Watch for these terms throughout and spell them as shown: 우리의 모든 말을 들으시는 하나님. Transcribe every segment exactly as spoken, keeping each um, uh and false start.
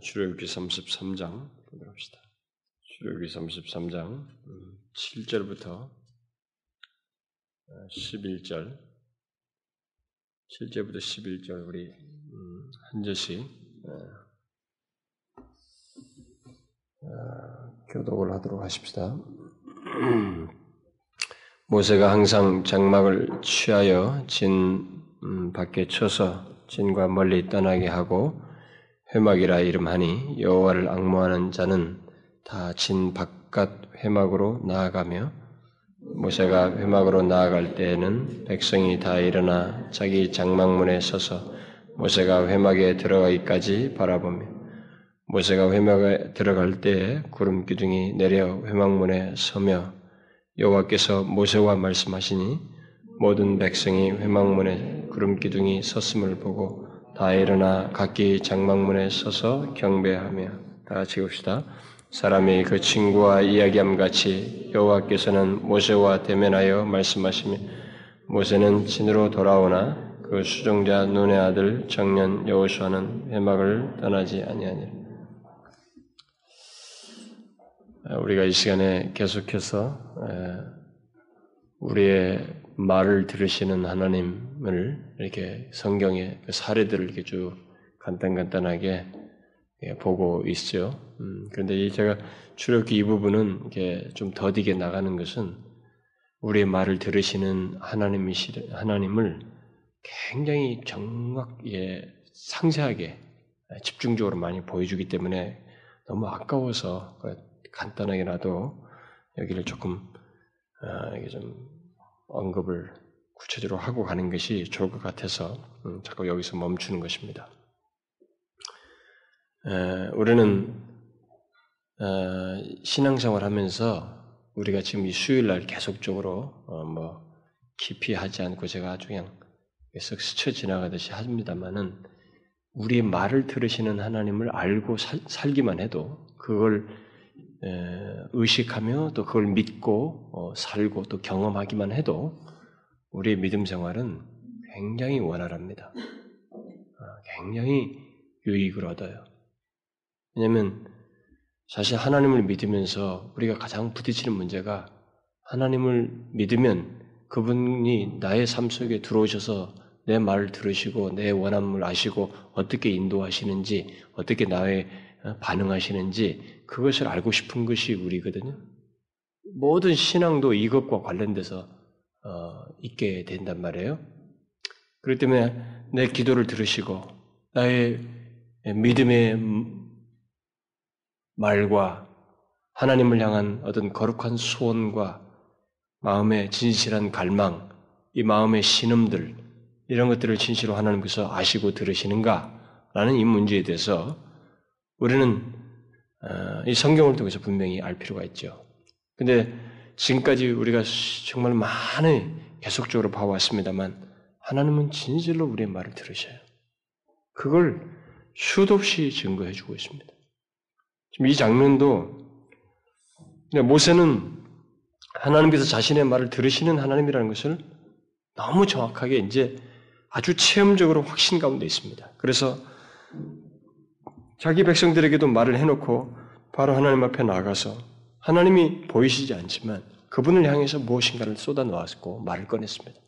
출애굽기 삼십삼 장 보도록 합시다. 출애굽기 삼십삼 장 칠 절부터 십일 절, 칠 절부터 십일 절 우리 한 절씩 교독을 하도록 하십시다. 모세가 항상 장막을 취하여 진 밖에 쳐서 진과 멀리 떠나게 하고 회막이라 이름하니 여호와를 앙모하는 자는 다 진 바깥 회막으로 나아가며 모세가 회막으로 나아갈 때에는 백성이 다 일어나 자기 장막문에 서서 모세가 회막에 들어가기까지 바라보며 모세가 회막에 들어갈 때에 구름 기둥이 내려 회막문에 서며 여호와께서 모세와 말씀하시니 모든 백성이 회막문에 구름 기둥이 섰음을 보고 다 일어나 각기 장막문에 서서 경배하며 다 같이 읽읍시다. 사람이 그 친구와 이야기함같이 여호와께서는 모세와 대면하여 말씀하시며 모세는 진으로 돌아오나 그 수종자 눈의 아들 청년 여호수아는 회막을 떠나지 아니하니라. 우리가 이 시간에 계속해서 우리의 말을 들으시는 하나님을 이렇게 성경의 사례들을 이렇게 쭉 간단간단하게 보고 있어요. 음, 그런데 이 제가 출애굽기 이 부분은 이렇게 좀 더디게 나가는 것은 우리의 말을 들으시는 하나님이시 하나님을 굉장히 정확하게 상세하게 집중적으로 많이 보여주기 때문에 너무 아까워서 간단하게라도 여기를 조금 아, 이게 좀 언급을 구체적으로 하고 가는 것이 좋을 것 같아서 음, 자꾸 여기서 멈추는 것입니다. 에, 우리는 에, 신앙생활 하면서 우리가 지금 이 수요일날 계속적으로 어, 뭐 깊이 하지 않고 제가 아주 그냥 쓱 스쳐 지나가듯이 합니다만은 우리의 말을 들으시는 하나님을 알고 살, 살기만 해도 그걸 의식하며 또 그걸 믿고 살고 또 경험하기만 해도 우리의 믿음 생활은 굉장히 원활합니다. 굉장히 유익을 얻어요. 왜냐하면 사실 하나님을 믿으면서 우리가 가장 부딪히는 문제가 하나님을 믿으면 그분이 나의 삶 속에 들어오셔서 내 말을 들으시고 내 원함을 아시고 어떻게 인도하시는지 어떻게 나의 반응하시는지 그것을 알고 싶은 것이 우리거든요. 모든 신앙도 이것과 관련돼서 어, 있게 된단 말이에요. 그렇기 때문에 내 기도를 들으시고 나의 믿음의 말과 하나님을 향한 어떤 거룩한 소원과 마음의 진실한 갈망, 이 마음의 신음들 이런 것들을 진실로 하나님께서 아시고 들으시는가라는 이 문제에 대해서 우리는 이 성경을 통해서 분명히 알 필요가 있죠. 그런데 지금까지 우리가 정말 많이 계속적으로 봐왔습니다만 하나님은 진실로 우리의 말을 들으셔요. 그걸 수도 없이 증거해주고 있습니다. 지금 이 장면도 모세는 하나님께서 자신의 말을 들으시는 하나님이라는 것을 너무 정확하게 이제 아주 체험적으로 확신 가운데 있습니다. 그래서 자기 백성들에게도 말을 해놓고 바로 하나님 앞에 나가서 하나님이 보이시지 않지만 그분을 향해서 무엇인가를 쏟아놓았고 말을 꺼냈습니다.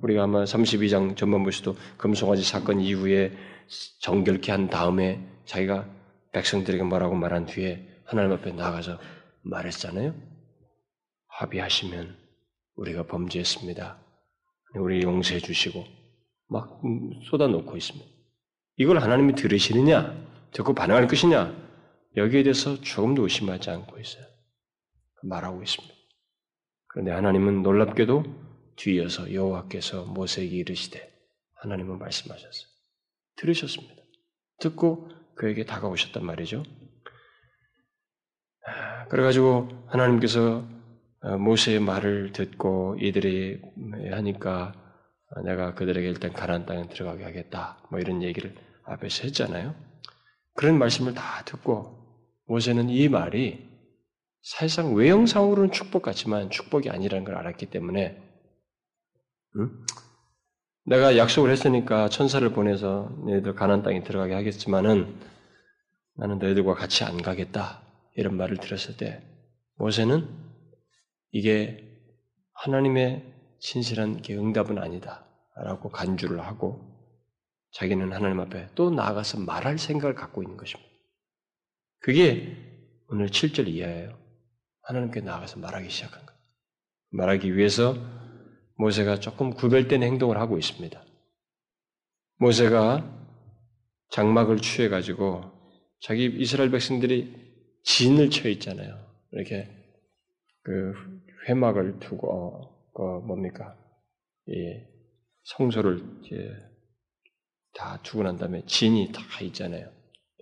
우리가 아마 삼십이 장 전반부에서도 금송아지 사건 이후에 정결케 한 다음에 자기가 백성들에게 말하고 말한 뒤에 하나님 앞에 나가서 말했잖아요. 합의하시면 우리가 범죄했습니다. 우리 용서해 주시고 막 쏟아놓고 있습니다. 이걸 하나님이 들으시느냐, 듣고 반응할 것이냐, 여기에 대해서 조금도 의심하지 않고 있어요. 말하고 있습니다. 그런데 하나님은 놀랍게도 뒤이어서 여호와께서 모세에게 이르시되 하나님은 말씀하셨어요. 들으셨습니다. 듣고 그에게 다가오셨단 말이죠. 그래가지고 하나님께서 모세의 말을 듣고 이들이 하니까 내가 그들에게 일단 가나안 땅에 들어가게 하겠다. 뭐 이런 얘기를 앞에서 했잖아요. 그런 말씀을 다 듣고 모세는 이 말이 사실상 외형상으로는 축복 같지만 축복이 아니라는 걸 알았기 때문에 응? 내가 약속을 했으니까 천사를 보내서 너희들 가나안 땅에 들어가게 하겠지만은 나는 너희들과 같이 안 가겠다. 이런 말을 들었을 때 모세는 이게 하나님의 진실한 응답은 아니다 라고 간주를 하고 자기는 하나님 앞에 또 나아가서 말할 생각을 갖고 있는 것입니다. 그게 오늘 칠 절 이하예요. 하나님께 나아가서 말하기 시작한 것. 말하기 위해서 모세가 조금 구별된 행동을 하고 있습니다. 모세가 장막을 취해가지고 자기 이스라엘 백성들이 진을 쳐 있잖아요. 이렇게 그 회막을 두고 어, 어 뭡니까? 이 성소를 이제 다 두고 난 다음에 진이 다 있잖아요.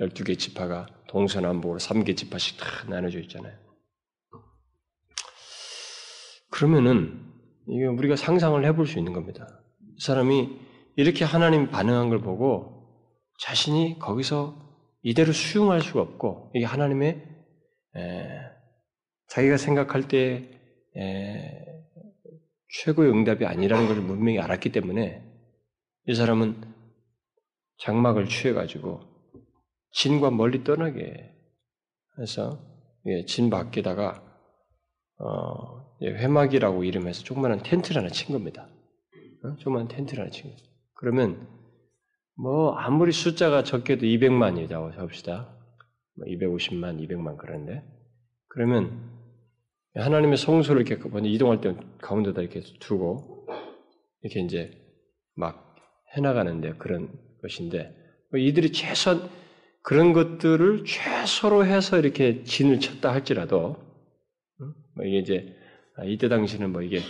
열두 개 지파가 동서남북으로 세 개 지파씩 다 나눠져 있잖아요. 그러면은 이게 우리가 상상을 해볼 수 있는 겁니다. 이 사람이 이렇게 하나님 반응한 걸 보고 자신이 거기서 이대로 수용할 수가 없고 이게 하나님의 에, 자기가 생각할 때 에, 최고의 응답이 아니라는 것을 분명히 알았기 때문에 이 사람은 장막을 취해가지고 진과 멀리 떠나게 해서 예, 진 밖에다가 어, 예, 회막이라고 이름해서 조그마한 텐트를 하나 친 겁니다. 어? 조그마한 텐트를 하나 친 겁니다. 그러면 뭐 아무리 숫자가 적게도 이백만이라고 잡읍시다. 이백오십만, 이백만 그러는데 그러면 하나님의 성소를 이렇게 이동할 때 가운데다 이렇게 두고 이렇게 이제 막 해나가는데 그런 것인데 이들이 최소한 그런 것들을 최소로 해서 이렇게 진을 쳤다 할지라도 뭐 이게 이제 이때 당시는 뭐 이게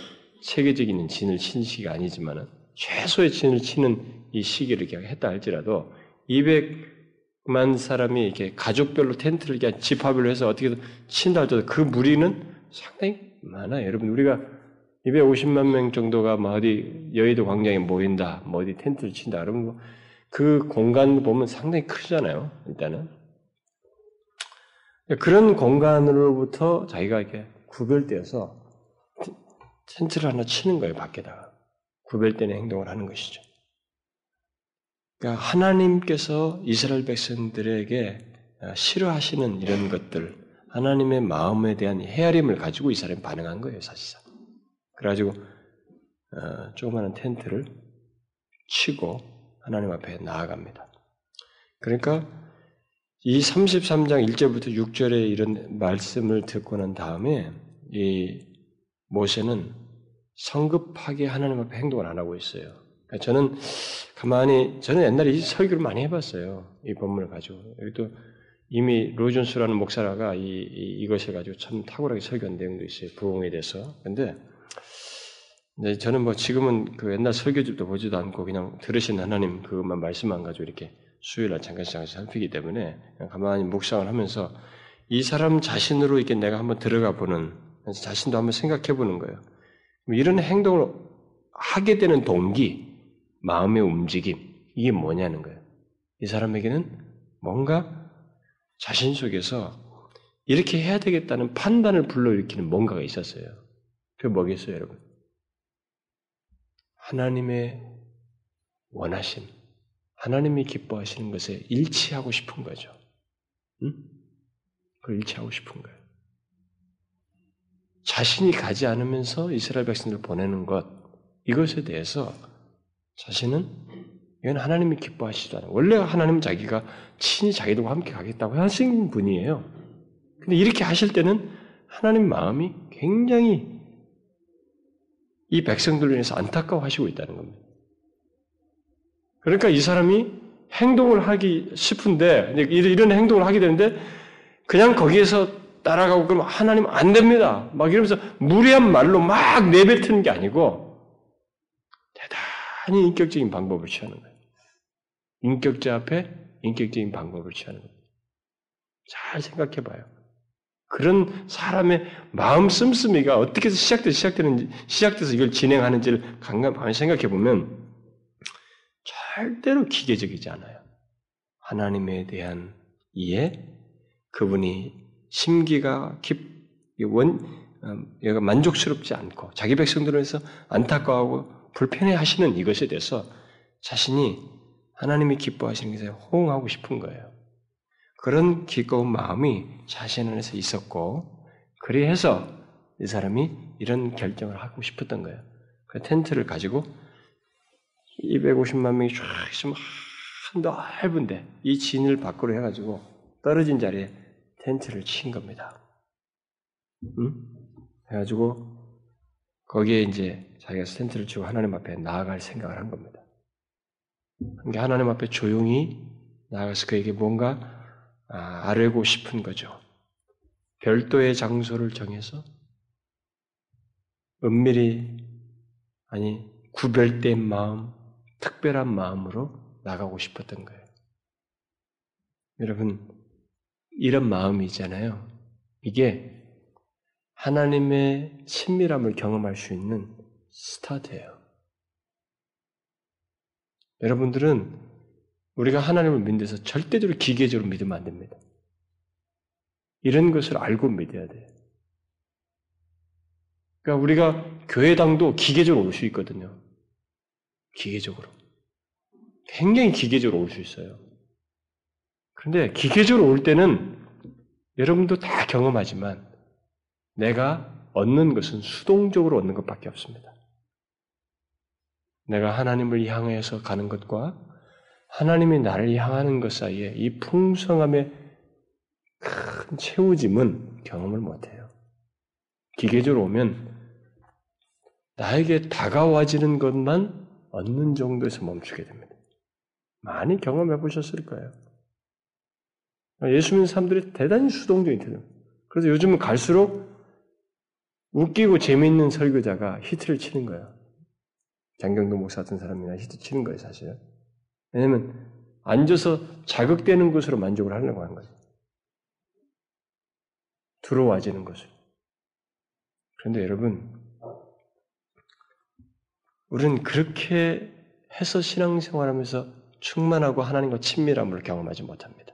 세계적인 진을 친 시기가 아니지만은 최소의 진을 치는 이 시기를 이렇게 했다 할지라도 이백만 사람이 이렇게 가족별로 텐트를 이렇게 집합을 해서 어떻게든 친다 할지라도 그 무리는 상당히 많아요. 여러분, 우리가 이백오십만 명 정도가 뭐 어디 여의도 광장에 모인다, 뭐 어디 텐트를 친다, 그러면 그 공간 보면 상당히 크잖아요, 일단은. 그런 공간으로부터 자기가 이렇게 구별되어서 텐트를 하나 치는 거예요, 밖에다가. 구별된 행동을 하는 것이죠. 그러니까 하나님께서 이스라엘 백성들에게 싫어하시는 이런 것들, 하나님의 마음에 대한 헤아림을 가지고 이 사람이 반응한 거예요, 사실상. 그래가지고 어, 조그마한 텐트를 치고 하나님 앞에 나아갑니다. 그러니까 이 삼십삼 장 일 절부터 육 절의 이런 말씀을 듣고 난 다음에 이 모세는 성급하게 하나님 앞에 행동을 안 하고 있어요. 그러니까 저는 가만히 저는 옛날에 이 설교를 많이 해봤어요. 이 본문을 가지고. 여기도 이미 로준수라는 목사라가 이, 이, 이것을 가지고 참 탁월하게 설교한 내용도 있어요. 부흥에 대해서. 근데 저는 뭐 지금은 그 옛날 설교집도 보지도 않고 그냥 들으신 하나님 그것만 말씀만 가지고 이렇게 수요일날 잠깐씩 잠깐씩 살피기 때문에 가만히 묵상을 하면서 이 사람 자신으로 이렇게 내가 한번 들어가 보는 자신도 한번 생각해 보는 거예요. 이런 행동을 하게 되는 동기, 마음의 움직임, 이게 뭐냐는 거예요. 이 사람에게는 뭔가 자신 속에서 이렇게 해야 되겠다는 판단을 불러일으키는 뭔가가 있었어요. 그게 뭐겠어요, 여러분? 하나님의 원하심, 하나님이 기뻐하시는 것에 일치하고 싶은 거죠. 응? 그걸 일치하고 싶은 거예요. 자신이 가지 않으면서 이스라엘 백성들 보내는 것, 이것에 대해서 자신은 이건 하나님이 기뻐하시지도 않아요. 원래 하나님은 자기가 친히 자기들과 함께 가겠다고 하신 분이에요. 근데 이렇게 하실 때는 하나님 마음이 굉장히 이 백성들로 인해서 안타까워하시고 있다는 겁니다. 그러니까 이 사람이 행동을 하기 싶은데 이런 행동을 하게 되는데 그냥 거기에서 따라가고 그러면 하나님 안 됩니다. 막 이러면서 무례한 말로 막 내뱉는 게 아니고 대단히 인격적인 방법을 취하는 거예요. 인격자 앞에 인격적인 방법을 취하는 거예요. 잘 생각해봐요. 그런 사람의 마음 씀씀이가 어떻게 해서 시작돼, 시작되는지, 시작돼서 이걸 진행하는지를 간간히 생각해보면 절대로 기계적이지 않아요. 하나님에 대한 이해, 그분이 심기가 깊, 원, 어, 만족스럽지 않고 자기 백성들을 위해서 안타까워하고 불편해하시는 이것에 대해서 자신이 하나님이 기뻐하시는 것에 호응하고 싶은 거예요. 그런 기꺼운 마음이 자신 안에서 있었고, 그래서 이 사람이 이런 결정을 하고 싶었던 거예요. 그 텐트를 가지고 이백오십만 명이 쫙 있으면 한 넓은데 이 진을 밖으로 해가지고 떨어진 자리에 텐트를 친 겁니다. 응? 해가지고 거기에 이제 자기가 텐트를 치고 하나님 앞에 나아갈 생각을 한 겁니다. 그러니까 하나님 앞에 조용히 나아가서 그에게 뭔가 아, 아뢰고 싶은 거죠. 별도의 장소를 정해서 은밀히, 아니 구별된 마음, 특별한 마음으로 나가고 싶었던 거예요. 여러분, 이런 마음이잖아요. 이게 하나님의 친밀함을 경험할 수 있는 스타트예요. 여러분들은 우리가 하나님을 믿어서 절대적으로 기계적으로 믿으면 안 됩니다. 이런 것을 알고 믿어야 돼요. 그러니까 우리가 교회당도 기계적으로 올 수 있거든요. 기계적으로. 굉장히 기계적으로 올 수 있어요. 그런데 기계적으로 올 때는 여러분도 다 경험하지만 내가 얻는 것은 수동적으로 얻는 것밖에 없습니다. 내가 하나님을 향해서 가는 것과 하나님이 나를 향하는 것 사이에 이 풍성함의 큰 채우짐은 경험을 못해요. 기계적으로 오면 나에게 다가와지는 것만 얻는 정도에서 멈추게 됩니다. 많이 경험해 보셨을 거예요. 예수 믿는 사람들이 대단히 수동적인 태도. 그래서 요즘은 갈수록 웃기고 재미있는 설교자가 히트를 치는 거예요. 장경도 목사 같은 사람이나 히트 치는 거예요, 사실은. 왜냐면, 앉아서 자극되는 것으로 만족을 하려고 하는 거죠. 들어와지는 것을. 그런데 여러분, 우리는 그렇게 해서 신앙생활하면서 충만하고 하나님과 친밀함을 경험하지 못합니다.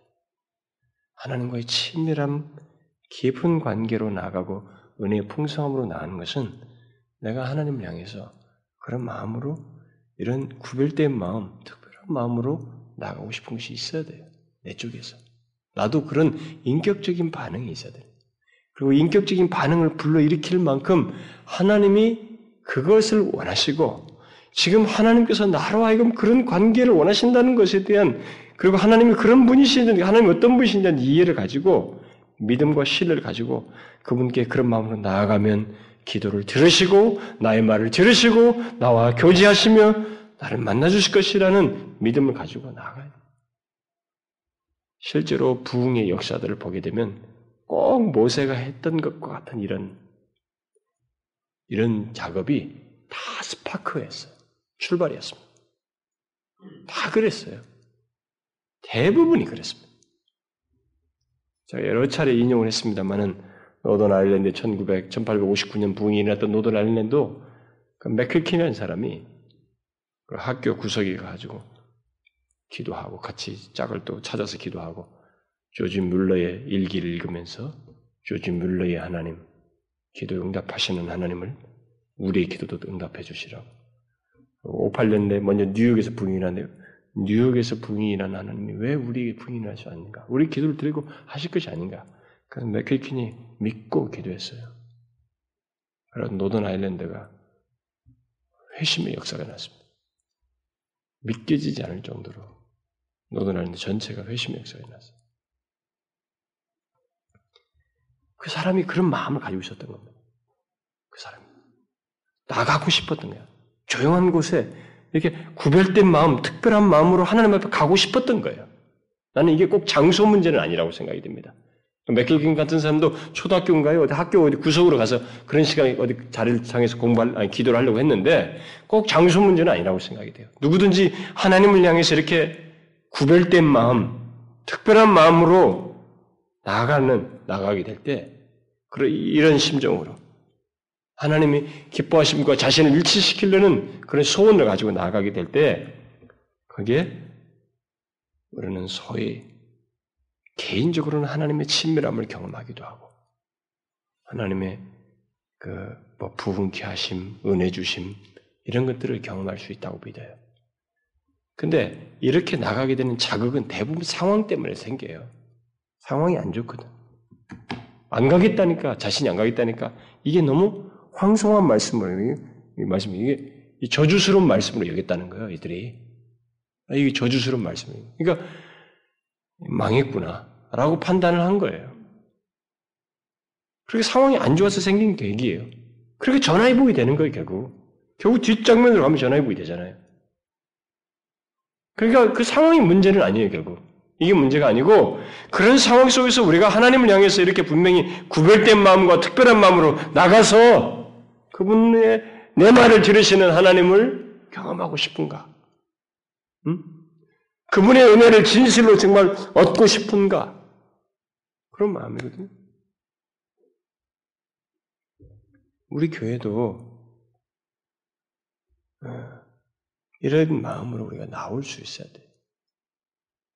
하나님과의 친밀함, 깊은 관계로 나아가고 은혜의 풍성함으로 나아가는 것은 내가 하나님을 향해서 그런 마음으로, 이런 구별된 마음, 특별한 마음으로 나가고 싶은 것이 있어야 돼요. 내 쪽에서. 나도 그런 인격적인 반응이 있어야 돼요. 그리고 인격적인 반응을 불러일으킬 만큼 하나님이 그것을 원하시고, 지금 하나님께서 나로 하여금 그런 관계를 원하신다는 것에 대한, 그리고 하나님이 그런 분이신지, 하나님이 어떤 분이신지는 이해를 가지고, 믿음과 신뢰를 가지고 그분께 그런 마음으로 나아가면 기도를 들으시고 나의 말을 들으시고 나와 교제하시며 나를 만나주실 것이라는 믿음을 가지고 나아가요. 실제로 부흥의 역사들을 보게 되면 꼭 모세가 했던 것과 같은 이런 이런 작업이 다 스파크였어요. 출발이었습니다. 다 그랬어요. 대부분이 그랬습니다. 제가 여러 차례 인용을 했습니다만은 노던 아일랜드 천팔백오십구 년 부흥이 일어났던 노던 아일랜드도 그 맥클킨이라는 사람이 그 학교 구석에 가지고 기도하고 같이 짝을 또 찾아서 기도하고 조지 뮬러의 일기를 읽으면서 조지 뮬러의 하나님, 기도에 응답하시는 하나님을 우리의 기도도 응답해 주시라고. 오십팔 년대 먼저 뉴욕에서 부흥이 일어났는데 뉴욕에서 부흥이 일어난 하나님이 왜 우리에게 부흥을 하지 않는가? 우리 기도를 드리고 하실 것이 아닌가? 그래서 맥클킨이 믿고 기도했어요. 그래서 노던 아일랜드가 회심의 역사가 났습니다. 믿겨지지 않을 정도로 노던 아일랜드 전체가 회심의 역사가 났어요. 그 사람이 그런 마음을 가지고 있었던 겁니다. 그 사람이. 나가고 싶었던 거예요. 조용한 곳에 이렇게 구별된 마음, 특별한 마음으로 하나님 앞에 가고 싶었던 거예요. 나는 이게 꼭 장소 문제는 아니라고 생각이 됩니다. 맥클킨 같은 사람도 초등학교인가요? 어디 학교 어디 구석으로 가서 그런 시간에 어디 자리를 상해서 공부할, 아니, 기도를 하려고 했는데 꼭 장소 문제는 아니라고 생각이 돼요. 누구든지 하나님을 향해서 이렇게 구별된 마음, 특별한 마음으로 나가는, 나가게 될 때, 그런, 이런 심정으로. 하나님이 기뻐하심과 자신을 일치시키려는 그런 소원을 가지고 나아가게 될 때 거기에 우리는 소위 개인적으로는 하나님의 친밀함을 경험하기도 하고 하나님의 그 뭐 부흥케 하심, 은혜 주심 이런 것들을 경험할 수 있다고 믿어요. 근데 이렇게 나가게 되는 자극은 대부분 상황 때문에 생겨요. 상황이 안 좋거든. 안 가겠다니까, 자신이 안 가겠다니까. 이게 너무 황송한 말씀으로, 이 말씀, 이게 이 저주스러운 말씀으로 여겼다는 거예요, 이들이. 이게 저주스러운 말씀이에요. 그러니까 망했구나라고 판단을 한 거예요. 그렇게 상황이 안 좋아서 생긴 계기예요. 그렇게 전화위복이 되는 거예요, 결국. 결국 뒷장면으로 가면 전화위복이 되잖아요. 그러니까 그 상황이 문제는 아니에요, 결국. 이게 문제가 아니고 그런 상황 속에서 우리가 하나님을 향해서 이렇게 분명히 구별된 마음과 특별한 마음으로 나가서 그분의 내 말을 들으시는 하나님을 경험하고 싶은가? 음? 그분의 은혜를 진실로 정말 얻고 싶은가? 그런 마음이거든요. 우리 교회도 이런 마음으로 우리가 나올 수 있어야 돼.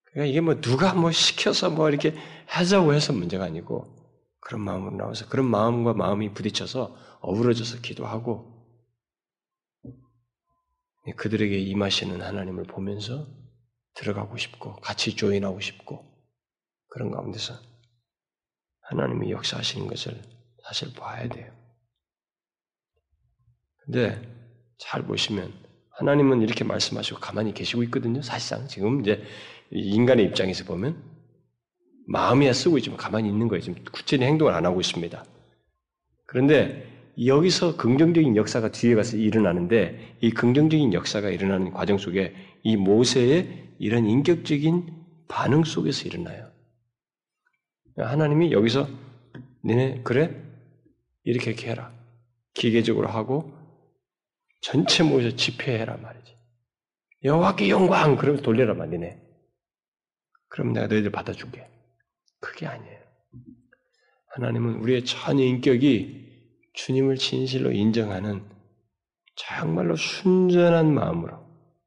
그러니까 이게 뭐 누가 뭐 시켜서 뭐 이렇게 하자고 해서 문제가 아니고 그런 마음으로 나와서 그런 마음과 마음이 부딪혀서 어우러져서 기도하고 그들에게 임하시는 하나님을 보면서 들어가고 싶고 같이 조인하고 싶고 그런 가운데서 하나님이 역사하시는 것을 사실 봐야 돼요. 근데 잘 보시면 하나님은 이렇게 말씀하시고 가만히 계시고 있거든요. 사실상 지금 이제 인간의 입장에서 보면 마음이야 쓰고 있지만 가만히 있는 거예요. 지금 구체적인 행동을 안 하고 있습니다. 그런데 여기서 긍정적인 역사가 뒤에 가서 일어나는데 이 긍정적인 역사가 일어나는 과정 속에 이 모세의 이런 인격적인 반응 속에서 일어나요. 하나님이 여기서 너네 그래? 이렇게 이렇게 해라. 기계적으로 하고 전체 모여서 집회해라 말이지. 여호와께 영광! 그러면 돌려라 말이네. 그럼 내가 너희들 받아줄게. 그게 아니에요. 하나님은 우리의 전 인격이 주님을 진실로 인정하는 정말로 순전한 마음으로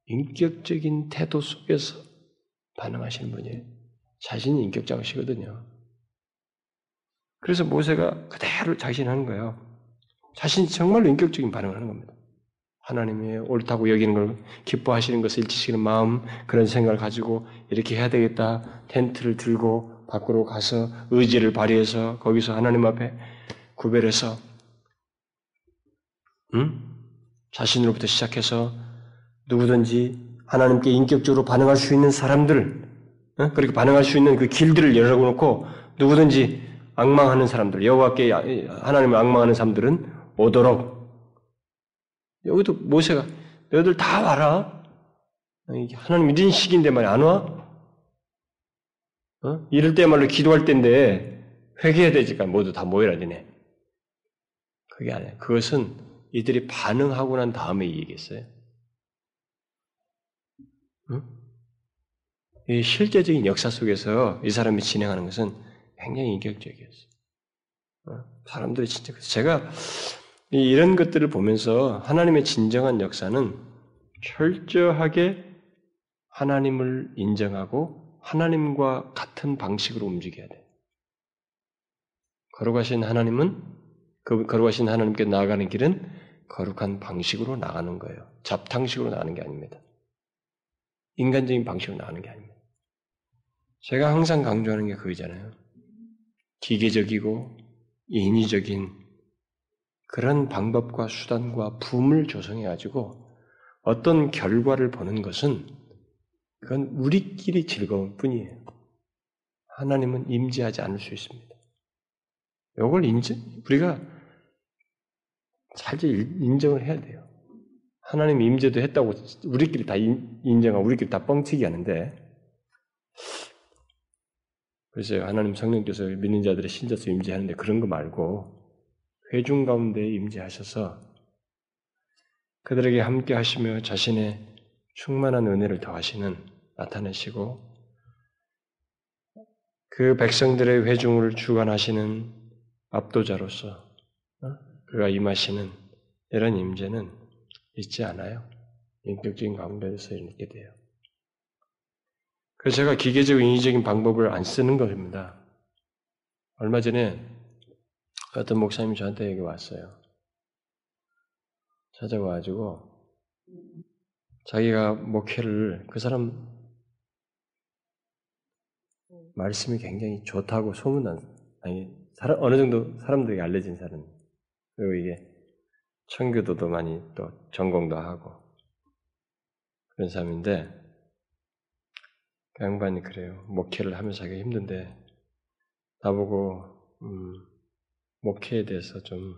인격적인 태도 속에서 반응하시는 분이에요. 자신이 인격자이시거든요. 그래서 모세가 그대로 자신하는 거예요. 자신이 정말로 인격적인 반응을 하는 겁니다. 하나님의 옳다고 여기는 걸 기뻐하시는 것을 일치시키는 마음, 그런 생각을 가지고 이렇게 해야 되겠다. 텐트를 들고 밖으로 가서 의지를 발휘해서 거기서 하나님 앞에 구별해서 음? 자신으로부터 시작해서 누구든지 하나님께 인격적으로 반응할 수 있는 사람들, 어? 그렇게 반응할 수 있는 그 길들을 열어놓고 누구든지 앙망하는 사람들, 여호와께 하나님을 앙망하는 사람들은 오도록. 여기도 모세가 너희들 다 와라. 하나님 이런 시기인데 말이야 안 와? 어? 이럴 때야말로 기도할 때인데 회개해야 되니까 모두 다 모여라 되네. 그게 아니야. 그것은 이들이 반응하고 난 다음에 얘기했어요. 응? 이 실제적인 역사 속에서 이 사람이 진행하는 것은 굉장히 인격적이었어요. 어? 사람들이 진짜 제가 이런 것들을 보면서 하나님의 진정한 역사는 철저하게 하나님을 인정하고 하나님과 같은 방식으로 움직여야 돼. 거룩하신 하나님은 그 거룩하신 하나님께 나아가는 길은 거룩한 방식으로 나가는 거예요. 잡탕식으로 나가는 게 아닙니다. 인간적인 방식으로 나가는 게 아닙니다. 제가 항상 강조하는 게 그거잖아요. 기계적이고 인위적인 그런 방법과 수단과 붐을 조성해가지고 어떤 결과를 보는 것은 그건 우리끼리 즐거운 뿐이에요. 하나님은 임재하지 않을 수 있습니다. 이걸 인정, 우리가 사실 인정을 해야 돼요. 하나님 임재도 했다고 우리끼리 다 인정하고 우리끼리 다 뻥튀기 하는데 글쎄요. 하나님 성령께서 믿는 자들의 신자수 임재하는데 그런 거 말고 회중 가운데 임재하셔서 그들에게 함께 하시며 자신의 충만한 은혜를 더하시는 나타내시고 그 백성들의 회중을 주관하시는 압도자로서 그가 임하시는 이런 임재는 있지 않아요. 인격적인 가운데서 있게 돼요. 그래서 제가 기계적 인위적인 방법을 안 쓰는 겁니다. 얼마 전에 어떤 목사님이 저한테 여기 왔어요. 찾아와가지고 자기가 목회를 그 사람 말씀이 굉장히 좋다고 소문난, 아니, 사람, 어느 정도 사람들에게 알려진 사람. 그리고 이게 청교도도 많이 또 전공도 하고 그런 사람인데, 그 양반이 그래요. 목회를 하면서 하기 힘든데, 나보고, 음, 목회에 대해서 좀,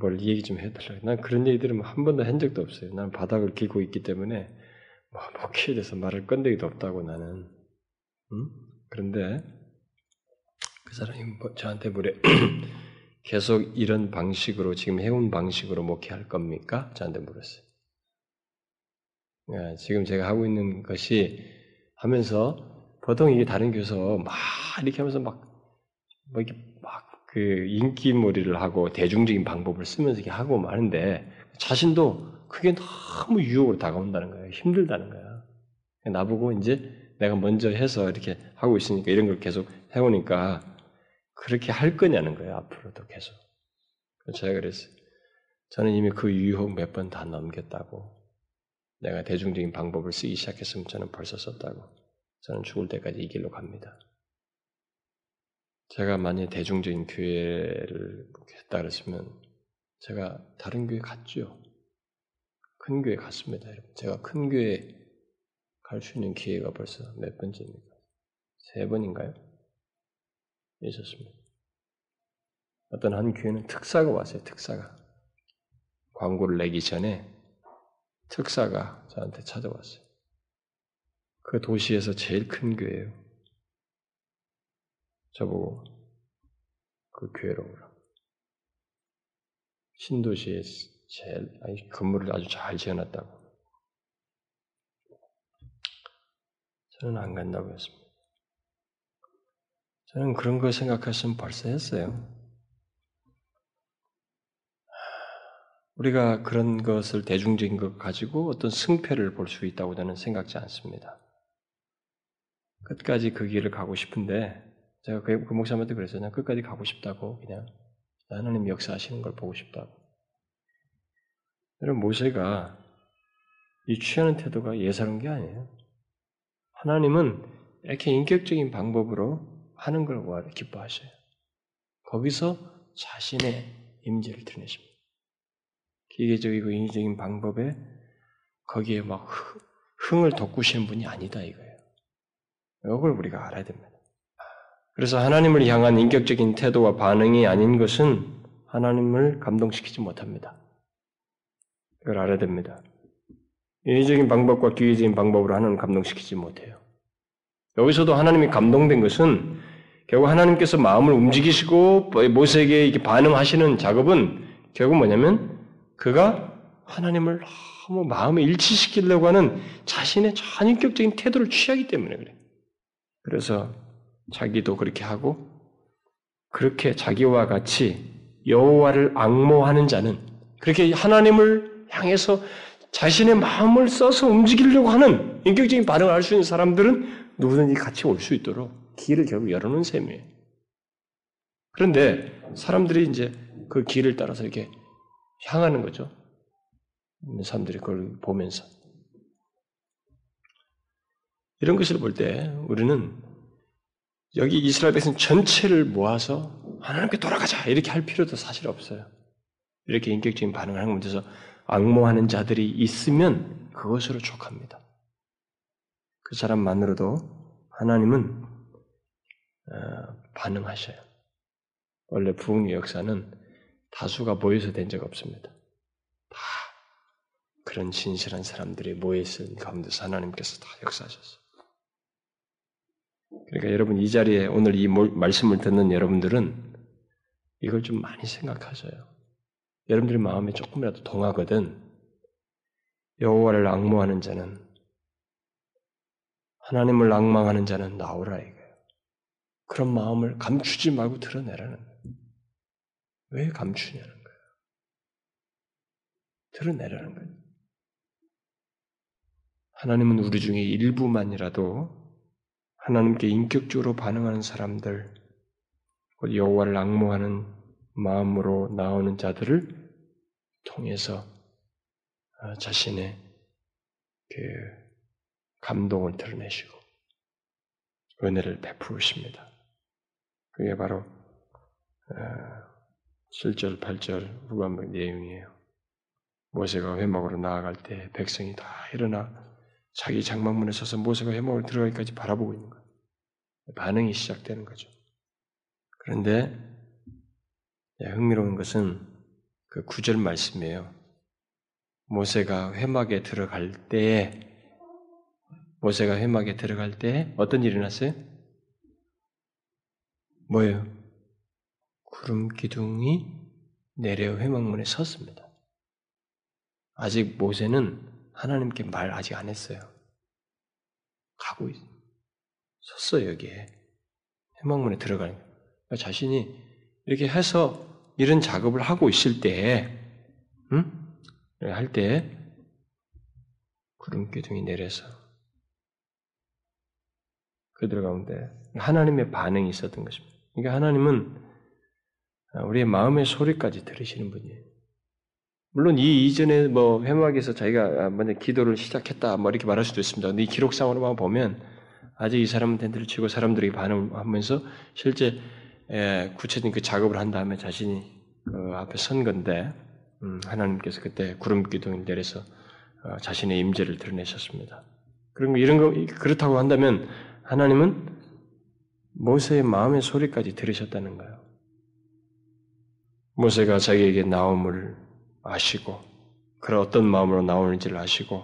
뭘 얘기 좀 해달라고. 난 그런 얘기 들으면 한 번도 한 적도 없어요. 난 바닥을 기고 있기 때문에, 뭐, 목회에 대해서 말을 건데기도 없다고 나는. 음? 그런데, 그 사람이 뭐, 저한테 뭐래, 계속 이런 방식으로, 지금 해온 방식으로 목회할 겁니까? 저한테 물었어요. 예, 지금 제가 하고 있는 것이 하면서, 보통 이게 다른 교회에서 막 이렇게 하면서 막, 뭐 이렇게 막 그 인기몰이를 하고 대중적인 방법을 쓰면서 이렇게 하고 마는데, 자신도 그게 너무 유혹으로 다가온다는 거예요. 힘들다는 거야. 나보고 이제 내가 먼저 해서 이렇게 하고 있으니까, 이런 걸 계속 해오니까 그렇게 할 거냐는 거예요. 앞으로도 계속. 제가 그랬어요. 저는 이미 그 유혹 몇 번 다 넘겼다고. 내가 대중적인 방법을 쓰기 시작했으면 저는 벌써 썼다고. 저는 죽을 때까지 이 길로 갑니다. 제가 만약에 대중적인 교회를 했다 그랬으면 제가 다른 교회 갔죠. 큰 교회 갔습니다. 여러분. 제가 큰 교회 갈 수 있는 기회가 벌써 몇 번째입니까? 세 번인가요? 있었습니다. 어떤 한 교회는 특사가 왔어요. 특사가. 광고를 내기 전에 특사가 저한테 찾아왔어요. 그 도시에서 제일 큰 교회예요. 저보고 그 교회로 오라고. 신도시에 제일, 아니, 건물을 아주 잘 지어놨다고. 저는 안 간다고 했습니다. 저는 그런 걸 생각했으면 벌써 했어요. 우리가 그런 것을, 대중적인 것 가지고 어떤 승패를 볼 수 있다고 저는 생각지 않습니다. 끝까지 그 길을 가고 싶은데, 제가 그, 그 목사님한테 그랬어요. 난 끝까지 가고 싶다고, 그냥. 하나님 역사하시는 걸 보고 싶다고. 여러분, 모세가 이 취하는 태도가 예사로운 게 아니에요. 하나님은 이렇게 인격적인 방법으로 하는 걸 기뻐하셔요. 거기서 자신의 임재를 드러내십니다. 기계적이고 인위적인 방법에 거기에 막 흥을 돋구시는 분이 아니다 이거예요. 이걸 우리가 알아야 됩니다. 그래서 하나님을 향한 인격적인 태도와 반응이 아닌 것은 하나님을 감동시키지 못합니다. 이걸 알아야 됩니다. 인위적인 방법과 기계적인 방법으로 하나님을 감동시키지 못해요. 여기서도 하나님이 감동된 것은, 결국 하나님께서 마음을 움직이시고 모세에게 이렇게 반응하시는 작업은 결국 뭐냐면, 그가 하나님을 너무 마음에 일치시키려고 하는 자신의 전인격적인 태도를 취하기 때문에 그래. 그래서 자기도 그렇게 하고, 그렇게 자기와 같이 여호와를 앙모하는 자는, 그렇게 하나님을 향해서 자신의 마음을 써서 움직이려고 하는 인격적인 반응을 할 수 있는 사람들은 누구든지 같이 올 수 있도록 길을 결국 열어놓은 셈이에요. 그런데 사람들이 이제 그 길을 따라서 이렇게 향하는 거죠. 사람들이 그걸 보면서. 이런 것을 볼 때 우리는 여기 이스라엘 백성 전체를 모아서 하나님께 돌아가자 이렇게 할 필요도 사실 없어요. 이렇게 인격적인 반응을 하는 문제에서 앙모하는 자들이 있으면 그것으로 족합니다. 그 사람만으로도 하나님은 반응하셔요. 원래 부흥의 역사는 다수가 모여서 된 적 없습니다. 다 그런 진실한 사람들이 모여있을 가운데서 하나님께서 다 역사하셨어요. 그러니까 여러분, 이 자리에 오늘 이 말씀을 듣는 여러분들은 이걸 좀 많이 생각하셔요. 여러분들의 마음이 조금이라도 동하거든, 여호와를 앙모하는 자는, 하나님을 앙망하는 자는 나오라 이거예요. 그런 마음을 감추지 말고 드러내라는 거예요. 왜 감추냐는 거예요. 드러내라는 거예요. 하나님은 우리 중에 일부만이라도 하나님께 인격적으로 반응하는 사람들, 여호와를 앙모하는 마음으로 나오는 자들을 통해서 자신의 그 감동을 드러내시고, 은혜를 베푸십니다. 그게 바로 칠 절, 팔 절 후반부 내용이에요. 모세가 회막으로 나아갈 때 백성이 다 일어나 자기 장막문에 서서 모세가 회막으로 들어가기까지 바라보고 있는 거예요. 반응이 시작되는 거죠. 그런데 흥미로운 것은 그 구 절 말씀이에요. 모세가 회막에 들어갈 때에 모세가 회막에 들어갈 때 어떤 일이 일어났어요? 뭐예요? 구름 기둥이 내려 회막문에 섰습니다. 아직 모세는 하나님께 말 아직 안 했어요. 가고 있어요. 섰어요, 여기에. 회막문에 들어가는 거예요. 그러니까 자신이 이렇게 해서 이런 작업을 하고 있을 때, 응? 할 때, 구름 기둥이 내려서 그들 가운데 하나님의 반응이 있었던 것입니다. 그러니까 하나님은 우리의 마음의 소리까지 들으시는 분이에요. 물론 이 이전에 뭐 회막에서 자기가 만약 기도를 시작했다, 뭐 이렇게 말할 수도 있습니다. 근데 이 기록상으로만 보면 아직 이 사람은 텐트를 치고 사람들이 반응하면서 실제 예, 구체적인 그 작업을 한 다음에 자신이 그 앞에 선 건데 음, 하나님께서 그때 구름 기둥을 내려서 어, 자신의 임재를 드러내셨습니다. 그럼 이런 거 그렇다고 한다면 하나님은 모세의 마음의 소리까지 들으셨다는 거예요. 모세가 자기에게 나옴을 아시고 그런 어떤 마음으로 나오는지를 아시고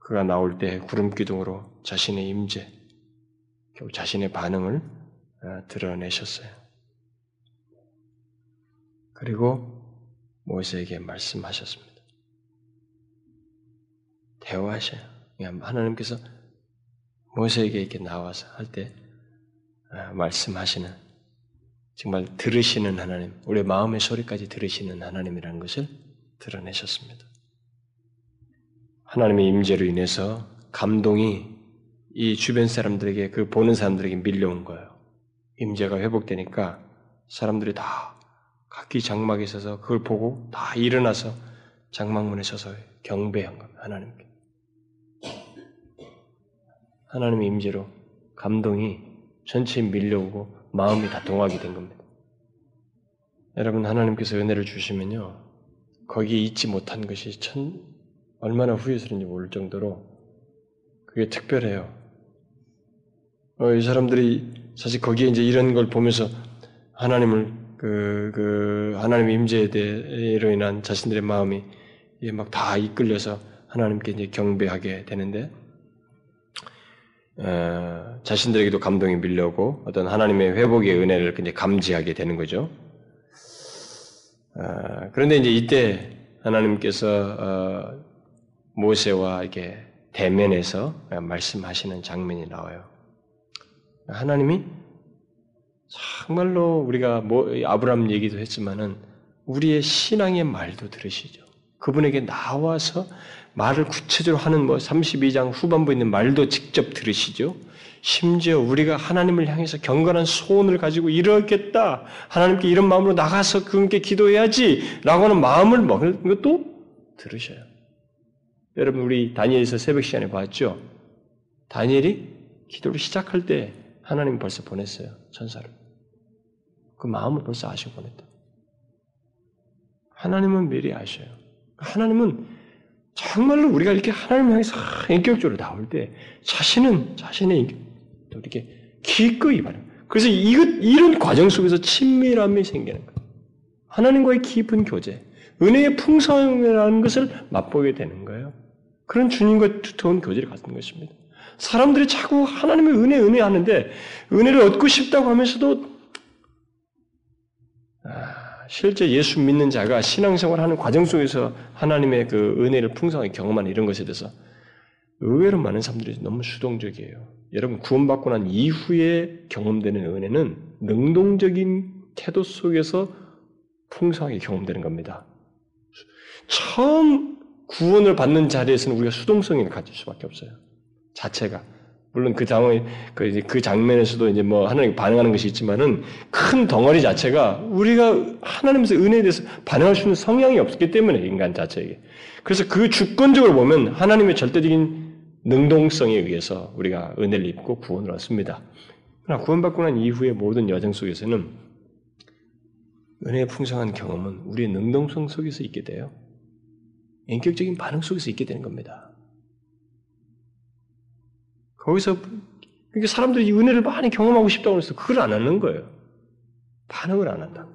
그가 나올 때 구름 기둥으로 자신의 임재, 결국 자신의 반응을 드러내셨어요. 그리고 모세에게 말씀하셨습니다. 대화하셔요. 하나님께서 모세에게 이렇게 나와서 할 때 말씀하시는, 정말 들으시는 하나님, 우리의 마음의 소리까지 들으시는 하나님이라는 것을 드러내셨습니다. 하나님의 임재로 인해서 감동이 이 주변 사람들에게, 그 보는 사람들에게 밀려온 거예요. 임재가 회복되니까 사람들이 다 각기 장막에 서서 그걸 보고 다 일어나서 장막문에 서서 경배한 겁니다. 하나님께. 하나님의 임재로 감동이 전체에 밀려오고 마음이 다 동하게 된 겁니다. 여러분, 하나님께서 은혜를 주시면요, 거기에 잊지 못한 것이 천, 얼마나 후회스러운지 모를 정도로 그게 특별해요. 어, 이 사람들이 사실 거기에 이제 이런 걸 보면서 하나님을 그, 그, 하나님의 임재에 대해로 인한 자신들의 마음이 막 다 이끌려서 하나님께 이제 경배하게 되는데, 어, 자신들에게도 감동이 밀려오고 어떤 하나님의 회복의 은혜를 이제 감지하게 되는 거죠. 어, 그런데 이제 이때 하나님께서, 어, 모세와 이렇게 대면해서 말씀하시는 장면이 나와요. 하나님이 정말로 우리가 뭐 아브람 얘기도 했지만은 우리의 신앙의 말도 들으시죠. 그분에게 나와서 말을 구체적으로 하는 뭐 삼십이 장 후반부에 있는 말도 직접 들으시죠. 심지어 우리가 하나님을 향해서 경건한 소원을 가지고 이러겠다, 하나님께 이런 마음으로 나가서 그분께 기도해야지라고 하는 마음을 먹는 것도 들으셔요. 여러분, 우리 다니엘에서 새벽 시간에 봤죠. 다니엘이 기도를 시작할 때 하나님이 벌써 보냈어요, 천사를. 그 마음을 벌써 아시고 보냈다. 하나님은 미리 아셔요. 하나님은 정말로 우리가 이렇게 하나님 향해서 인격적으로 나올 때 자신은 자신의 인격, 또 이렇게 기꺼이 반응. 그래서 이것, 이런 과정 속에서 친밀함이 생기는 거예요. 하나님과의 깊은 교제, 은혜의 풍성함이라는 것을 맛보게 되는 거예요. 그런 주님과 두터운 교제를 갖는 것입니다. 사람들이 자꾸 하나님의 은혜, 은혜 하는데, 은혜를 얻고 싶다고 하면서도, 아, 실제 예수 믿는 자가 신앙생활 하는 과정 속에서 하나님의 그 은혜를 풍성하게 경험하는 이런 것에 대해서 의외로 많은 사람들이 너무 수동적이에요. 여러분, 구원받고 난 이후에 경험되는 은혜는 능동적인 태도 속에서 풍성하게 경험되는 겁니다. 처음 구원을 받는 자리에서는 우리가 수동성을 가질 수밖에 없어요. 자체가. 물론 그 상황, 그, 이제 그 장면에서도 이제 뭐 하나님께 반응하는 것이 있지만은 큰 덩어리 자체가 우리가 하나님께서 은혜에 대해서 반응할 수 있는 성향이 없기 때문에 인간 자체에게. 그래서 그 주권적으로 보면 하나님의 절대적인 능동성에 의해서 우리가 은혜를 입고 구원을 얻습니다. 그러나 구원받고 난 이후의 모든 여정 속에서는 은혜의 풍성한 경험은 우리의 능동성 속에서 있게 돼요. 인격적인 반응 속에서 있게 되는 겁니다. 거기서 그러니까 사람들이 이 은혜를 많이 경험하고 싶다고 해서 그걸 안 하는 거예요. 반응을 안 한다.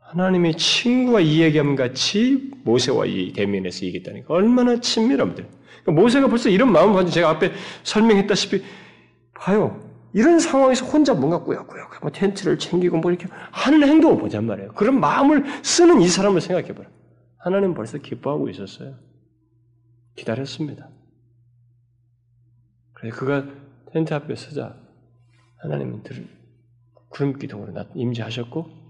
하나님의 친구와 이야기함 같이 모세와 이 대면에서 얘기했다니까 얼마나 친밀합니다. 그러니까 모세가 벌써 이런 마음을 가지고 제가 앞에 설명했다시피 봐요. 이런 상황에서 혼자 뭔가 꾸역꾸역 뭐 텐트를 챙기고 뭐 이렇게 하는 행동을 보잔 말이에요. 그런 마음을 쓰는 이 사람을 생각해봐라. 하나님 벌써 기뻐하고 있었어요. 기다렸습니다. 그래서 그가 텐트 앞에 서자 하나님은 구름기둥으로 임재하셨고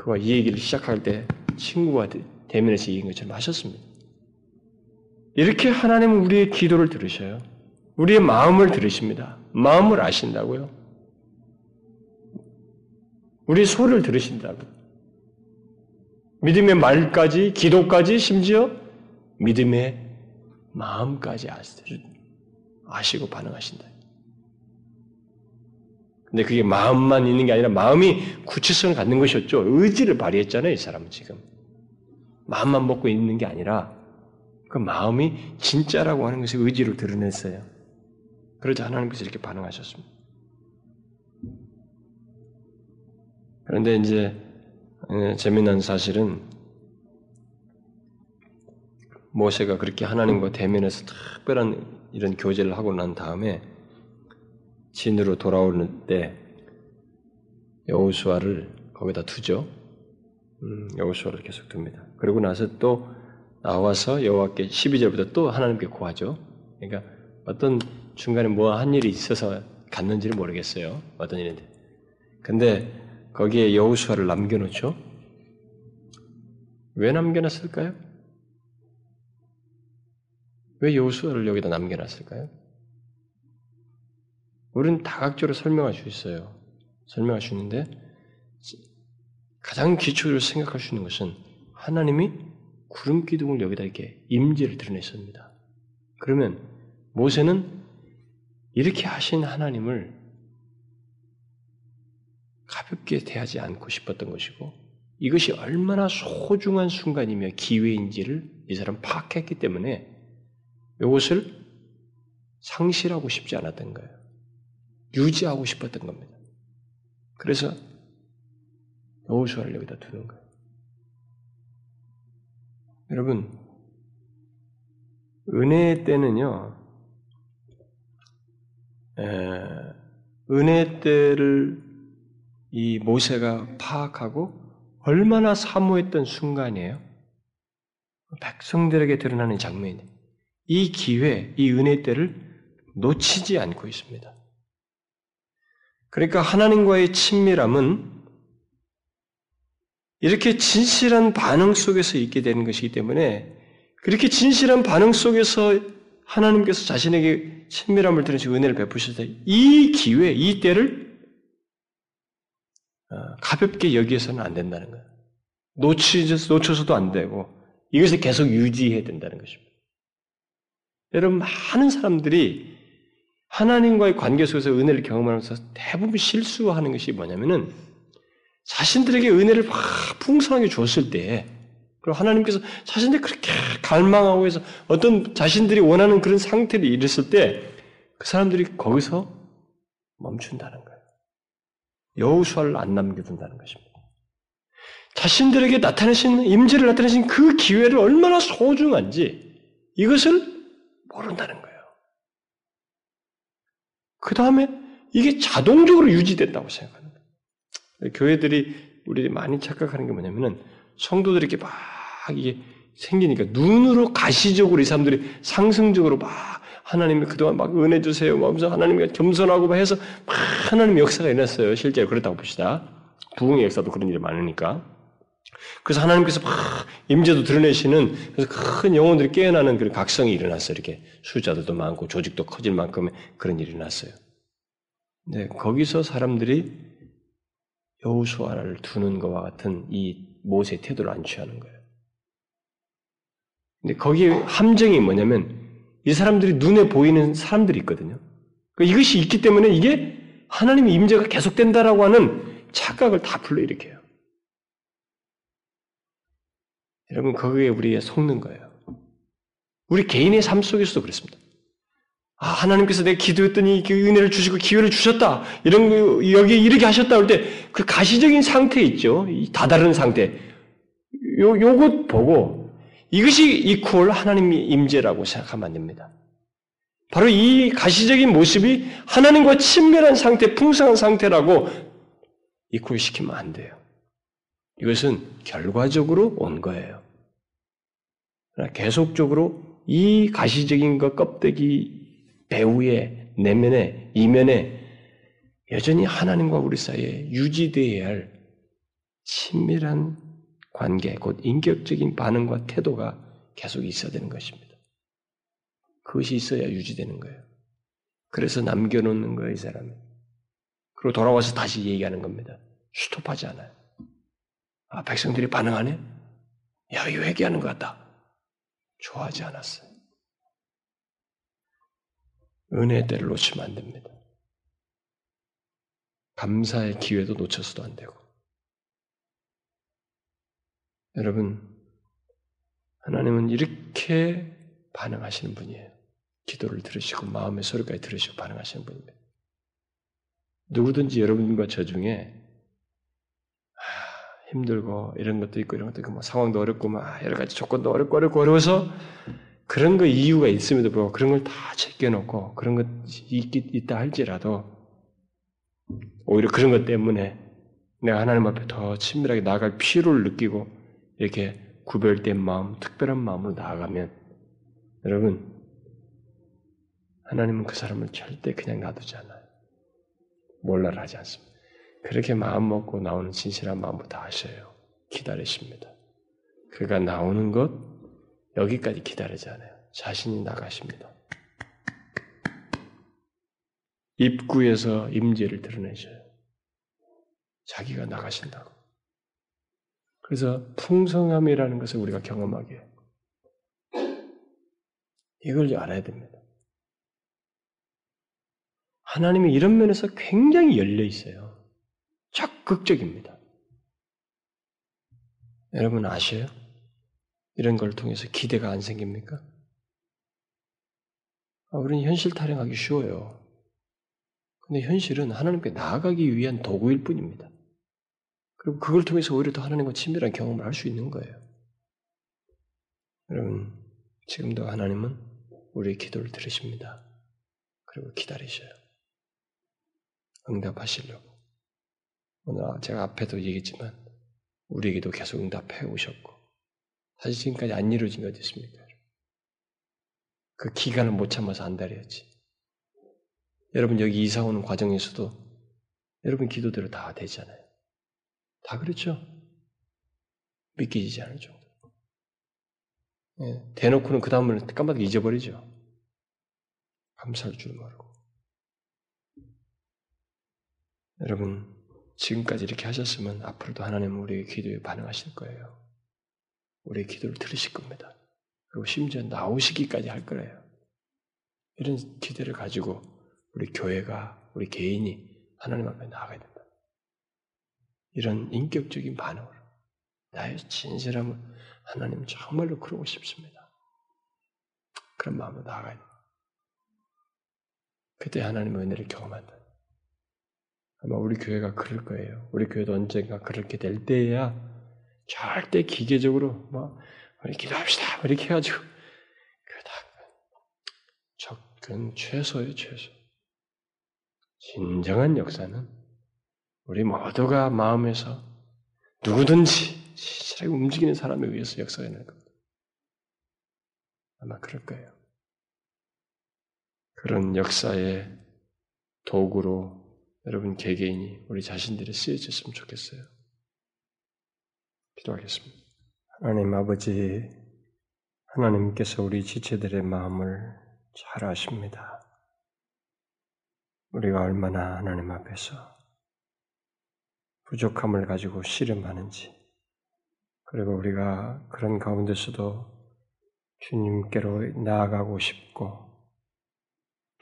그와 이 얘기를 시작할 때 친구와 대면에서 얘기한 것처럼 하셨습니다. 이렇게 하나님은 우리의 기도를 들으셔요. 우리의 마음을 들으십니다. 마음을 아신다고요. 우리의 소리를 들으신다고요. 믿음의 말까지, 기도까지, 심지어 믿음의 마음까지 아시고 반응하신다. 근데 그게 마음만 있는 게 아니라 마음이 구체성을 갖는 것이었죠. 의지를 발휘했잖아요, 이 사람은 지금. 마음만 먹고 있는 게 아니라 그 마음이 진짜라고 하는 것을 의지로 드러냈어요. 그러자 하나님께서 이렇게 반응하셨습니다. 그런데 이제 재미난 사실은 모세가 그렇게 하나님과 대면해서 특별한 이런 교제를 하고 난 다음에 진으로 돌아오는 때 여호수아를 거기다 두죠. 음, 여호수아를 계속 둡니다. 그러고 나서 또 나와서 여호와께 십이 절부터 또 하나님께 고하죠. 그러니까 어떤 중간에 뭐 한 일이 있어서 갔는지는 모르겠어요. 어떤 일인데. 근데 거기에 여호수아를 남겨놓죠. 왜 남겨놨을까요? 왜 여호수아를 여기다 남겨놨을까요? 우리는 다각적으로 설명할 수 있어요. 설명할 수 있는데 가장 기초를 생각할 수 있는 것은 하나님이 구름 기둥을 여기다 이렇게 임재를 드러냈습니다. 그러면 모세는 이렇게 하신 하나님을 가볍게 대하지 않고 싶었던 것이고 이것이 얼마나 소중한 순간이며 기회인지를 이 사람 파악했기 때문에 이것을 상실하고 싶지 않았던 거예요. 유지하고 싶었던 겁니다. 그래서 여호수아를 여기다 두는 거예요. 여러분, 은혜의 때는요, 에, 은혜의 때를 이 모세가 파악하고 얼마나 사모했던 순간이에요. 백성들에게 드러나는 장면인데 이 기회, 이 은혜의 때를 놓치지 않고 있습니다. 그러니까 하나님과의 친밀함은 이렇게 진실한 반응 속에서 있게 되는 것이기 때문에 그렇게 진실한 반응 속에서 하나님께서 자신에게 친밀함을 들으시고 은혜를 베푸실 때 이 기회, 이 때를 가볍게 여기에서는 안 된다는 거예요. 놓쳐서도 안 되고 이것을 계속 유지해야 된다는 것입니다. 여러분, 많은 사람들이 하나님과의 관계 속에서 은혜를 경험하면서 대부분 실수하는 것이 뭐냐면은 자신들에게 은혜를 막 풍성하게 줬을 때 그리고 하나님께서 자신들이 그렇게 갈망하고 해서 어떤 자신들이 원하는 그런 상태를 이뤘을 때 그 사람들이 거기서 멈춘다는 거예요. 여호수아를 안 남겨둔다는 것입니다. 자신들에게 나타내신 임재를 나타내신 그 기회를 얼마나 소중한지 이것을 모른다는 거예요. 그 다음에 이게 자동적으로 유지된다고 생각하는 거예요. 교회들이 우리 많이 착각하는 게 뭐냐면은 성도들이 이렇게 막 이게 생기니까 눈으로 가시적으로 이 사람들이 상승적으로 막 하나님이 그동안 막 은혜 주세요. 하면서 하나님이 겸손하고 막 해서 막 하나님의 역사가 일어났어요. 실제로 그렇다고 봅시다. 부흥의 역사도 그런 일이 많으니까. 그래서 하나님께서 막 임재도 드러내시는 그래서 큰 영혼들이 깨어나는 그런 각성이 일어났어요. 이렇게 숫자들도 많고 조직도 커질 만큼의 그런 일이 일어났어요. 근데 거기서 사람들이 여호수아를 두는 것과 같은 이 모세의 태도를 안 취하는 거예요. 근데 거기에 함정이 뭐냐면 이 사람들이 눈에 보이는 사람들이 있거든요. 그러니까 이것이 있기 때문에 이게 하나님의 임재가 계속된다라고 하는 착각을 다 불러일으켜요. 여러분, 거기에 우리가 속는 거예요. 우리 개인의 삶 속에서도 그렇습니다. 아, 하나님께서 내가 기도했더니 은혜를 주시고 기회를 주셨다. 이런 거, 여기에 이르게 하셨다. 할 때 그 가시적인 상태 있죠. 다다른 상태. 요, 요것 보고 이것이 이퀄 하나님의 임재라고 생각하면 안 됩니다. 바로 이 가시적인 모습이 하나님과 친밀한 상태, 풍성한 상태라고 이퀄 시키면 안 돼요. 이것은 결과적으로 온 거예요. 계속적으로 이 가시적인 것 껍데기 배후에, 내면에, 이면에 여전히 하나님과 우리 사이에 유지되어야 할 친밀한 관계, 곧 인격적인 반응과 태도가 계속 있어야 되는 것입니다. 그것이 있어야 유지되는 거예요. 그래서 남겨놓는 거예요, 이 사람은. 그리고 돌아와서 다시 얘기하는 겁니다. 스톱하지 않아요. 아, 백성들이 반응하네? 야, 이거 회개하는 것 같다. 좋아하지 않았어요. 은혜의 때를 놓치면 안 됩니다. 감사의 기회도 놓쳐서도 안 되고. 여러분, 하나님은 이렇게 반응하시는 분이에요. 기도를 들으시고 마음의 소리까지 들으시고 반응하시는 분입니다. 누구든지 여러분과 저 중에 힘들고 이런 것도 있고 이런 것도 있고 뭐 상황도 어렵고 막 여러 가지 조건도 어렵고 어렵고 어려워서 그런 거 이유가 있음에도 불구하고 그런 걸 다 제껴놓고 그런 것 있다 할지라도 오히려 그런 것 때문에 내가 하나님 앞에 더 친밀하게 나아갈 필요를 느끼고 이렇게 구별된 마음, 특별한 마음으로 나아가면 여러분, 하나님은 그 사람을 절대 그냥 놔두지 않아요. 몰라라 하지 않습니다. 그렇게 마음 먹고 나오는 진실한 마음부터 하셔요. 기다리십니다. 그가 나오는 것 여기까지 기다리지 않아요. 자신이 나가십니다. 입구에서 임재를 드러내셔요. 자기가 나가신다고. 그래서 풍성함이라는 것을 우리가 경험하게 해요. 이걸 알아야 됩니다. 하나님이 이런 면에서 굉장히 열려 있어요. 적극적입니다. 여러분 아세요? 이런 걸 통해서 기대가 안 생깁니까? 아, 우리는 현실 타령하기 쉬워요. 근데 현실은 하나님께 나아가기 위한 도구일 뿐입니다. 그리고 그걸 통해서 오히려 더 하나님과 친밀한 경험을 할 수 있는 거예요. 여러분, 지금도 하나님은 우리의 기도를 들으십니다. 그리고 기다리셔요. 응답하시려고. 오늘 제가 앞에도 얘기했지만 우리에게도 계속 응답해 오셨고 사실 지금까지 안 이루어진 게 어디 있습니까? 그 기간을 못 참아서 안달이었지. 여러분 여기 이사 오는 과정에서도 여러분 기도대로 다 되잖아요. 다 그렇죠? 믿기지 않을 정도. 예, 대놓고는 그 다음에는 깜빡이 잊어버리죠. 감사할 줄 모르고. 여러분 지금까지 이렇게 하셨으면 앞으로도 하나님은 우리의 기도에 반응하실 거예요. 우리의 기도를 들으실 겁니다. 그리고 심지어 나오시기까지 할 거예요. 이런 기대를 가지고 우리 교회가, 우리 개인이 하나님 앞에 나아가야 된다. 이런 인격적인 반응으로 나의 진실함을 하나님 정말로 그러고 싶습니다. 그런 마음으로 나아가야 된다. 그때 하나님의 은혜를 경험한다. 아마 우리 교회가 그럴 거예요. 우리 교회도 언젠가 그렇게 될 때야 절대 기계적으로 막 우리 기도합시다 이렇게 해가지고 그다 그건 최소예요, 최소. 진정한 역사는 우리 모두가 마음에서 누구든지 진실하게 움직이는 사람에 의해서 역사가 날 겁니다. 아마 그럴 거예요. 그런 역사의 도구로. 여러분 개개인이 우리 자신들이 쓰여졌으면 좋겠어요. 기도하겠습니다. 하나님 아버지, 하나님께서 우리 지체들의 마음을 잘 아십니다. 우리가 얼마나 하나님 앞에서 부족함을 가지고 씨름하는지, 그리고 우리가 그런 가운데서도 주님께로 나아가고 싶고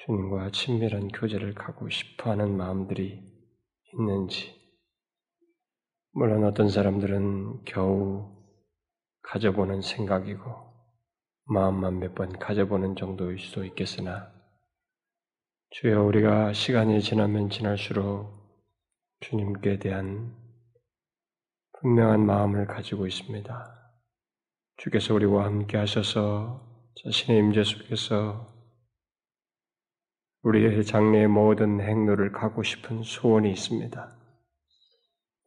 주님과 친밀한 교제를 갖고 싶어하는 마음들이 있는지, 물론 어떤 사람들은 겨우 가져보는 생각이고 마음만 몇 번 가져보는 정도일 수도 있겠으나 주여 우리가 시간이 지나면 지날수록 주님께 대한 분명한 마음을 가지고 있습니다. 주께서 우리와 함께 하셔서 자신의 임재 속에서 우리의 장래의 모든 행로를 가고 싶은 소원이 있습니다.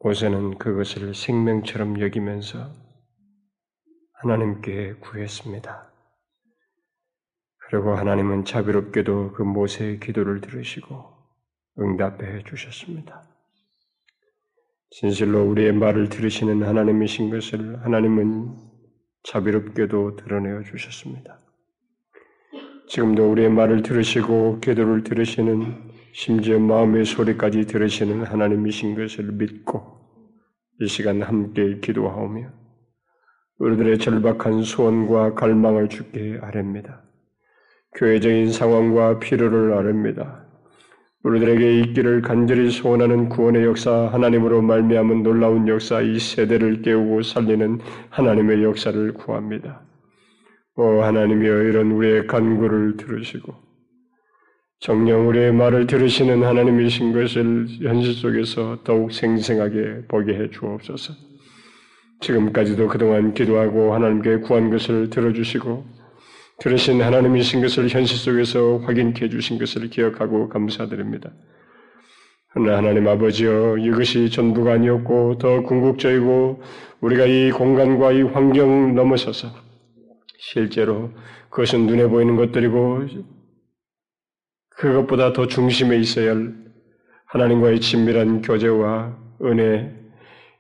모세는 그것을 생명처럼 여기면서 하나님께 구했습니다. 그리고 하나님은 자비롭게도 그 모세의 기도를 들으시고 응답해 주셨습니다. 진실로 우리의 말을 들으시는 하나님이신 것을 하나님은 자비롭게도 드러내어 주셨습니다. 지금도 우리의 말을 들으시고 기도를 들으시는, 심지어 마음의 소리까지 들으시는 하나님이신 것을 믿고 이 시간 함께 기도하오며 우리들의 절박한 소원과 갈망을 주께 아뢰입니다. 교회적인 상황과 필요를 아릅니다. 우리들에게 있기를 간절히 소원하는 구원의 역사, 하나님으로 말미암은 놀라운 역사, 이 세대를 깨우고 살리는 하나님의 역사를 구합니다. 오 하나님이여, 이런 우리의 간구를 들으시고 정녕 우리의 말을 들으시는 하나님이신 것을 현실 속에서 더욱 생생하게 보게 해 주옵소서. 지금까지도 그동안 기도하고 하나님께 구한 것을 들어주시고 들으신 하나님이신 것을 현실 속에서 확인케 해주신 것을 기억하고 감사드립니다. 그러나 하나님 아버지여, 이것이 전부가 아니었고 더 궁극적이고 우리가 이 공간과 이 환경을 넘어서서 실제로 그것은 눈에 보이는 것들이고 그것보다 더 중심에 있어야 할 하나님과의 친밀한 교제와 은혜,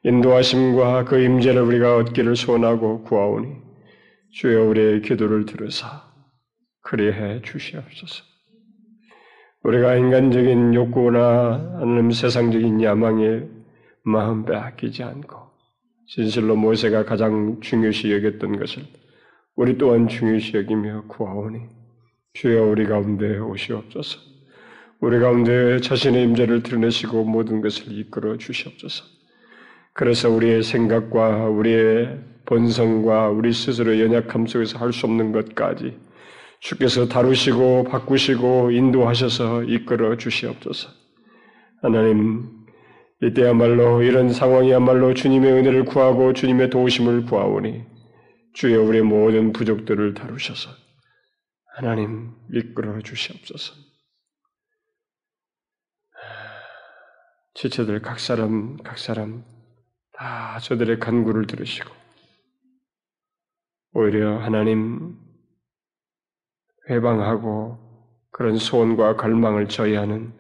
인도하심과 그 임재를 우리가 얻기를 소원하고 구하오니 주여 우리의 기도를 들으사 그리해 주시옵소서. 우리가 인간적인 욕구나 아니면 세상적인 야망에 마음 빼앗기지 않고 진실로 모세가 가장 중요시 여겼던 것을 우리 또한 중요시 여기며 구하오니 주여 우리 가운데 오시옵소서. 우리 가운데 자신의 임재를 드러내시고 모든 것을 이끌어 주시옵소서. 그래서 우리의 생각과 우리의 본성과 우리 스스로의 연약함 속에서 할 수 없는 것까지 주께서 다루시고 바꾸시고 인도하셔서 이끌어 주시옵소서. 하나님, 이때야말로 이런 상황이야말로 주님의 은혜를 구하고 주님의 도우심을 구하오니 주여 우리의 모든 부족들을 다루셔서 하나님 이끌어 주시옵소서. 지체들 각 사람 각 사람 다 저들의 간구를 들으시고 오히려 하나님 회방하고 그런 소원과 갈망을 저해하는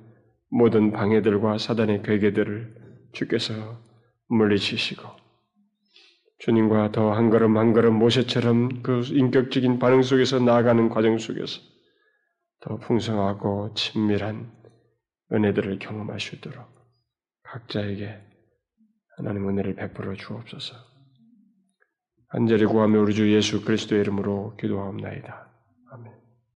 모든 방해들과 사단의 괴계들을 주께서 물리치시고 주님과 더 한 걸음 한 걸음 모세처럼 그 인격적인 반응 속에서 나아가는 과정 속에서 더 풍성하고 친밀한 은혜들을 경험할 수 있도록 각자에게 하나님 은혜를 베풀어 주옵소서. 간절히 구하며 우리 주 예수 그리스도의 이름으로 기도하옵나이다. 아멘.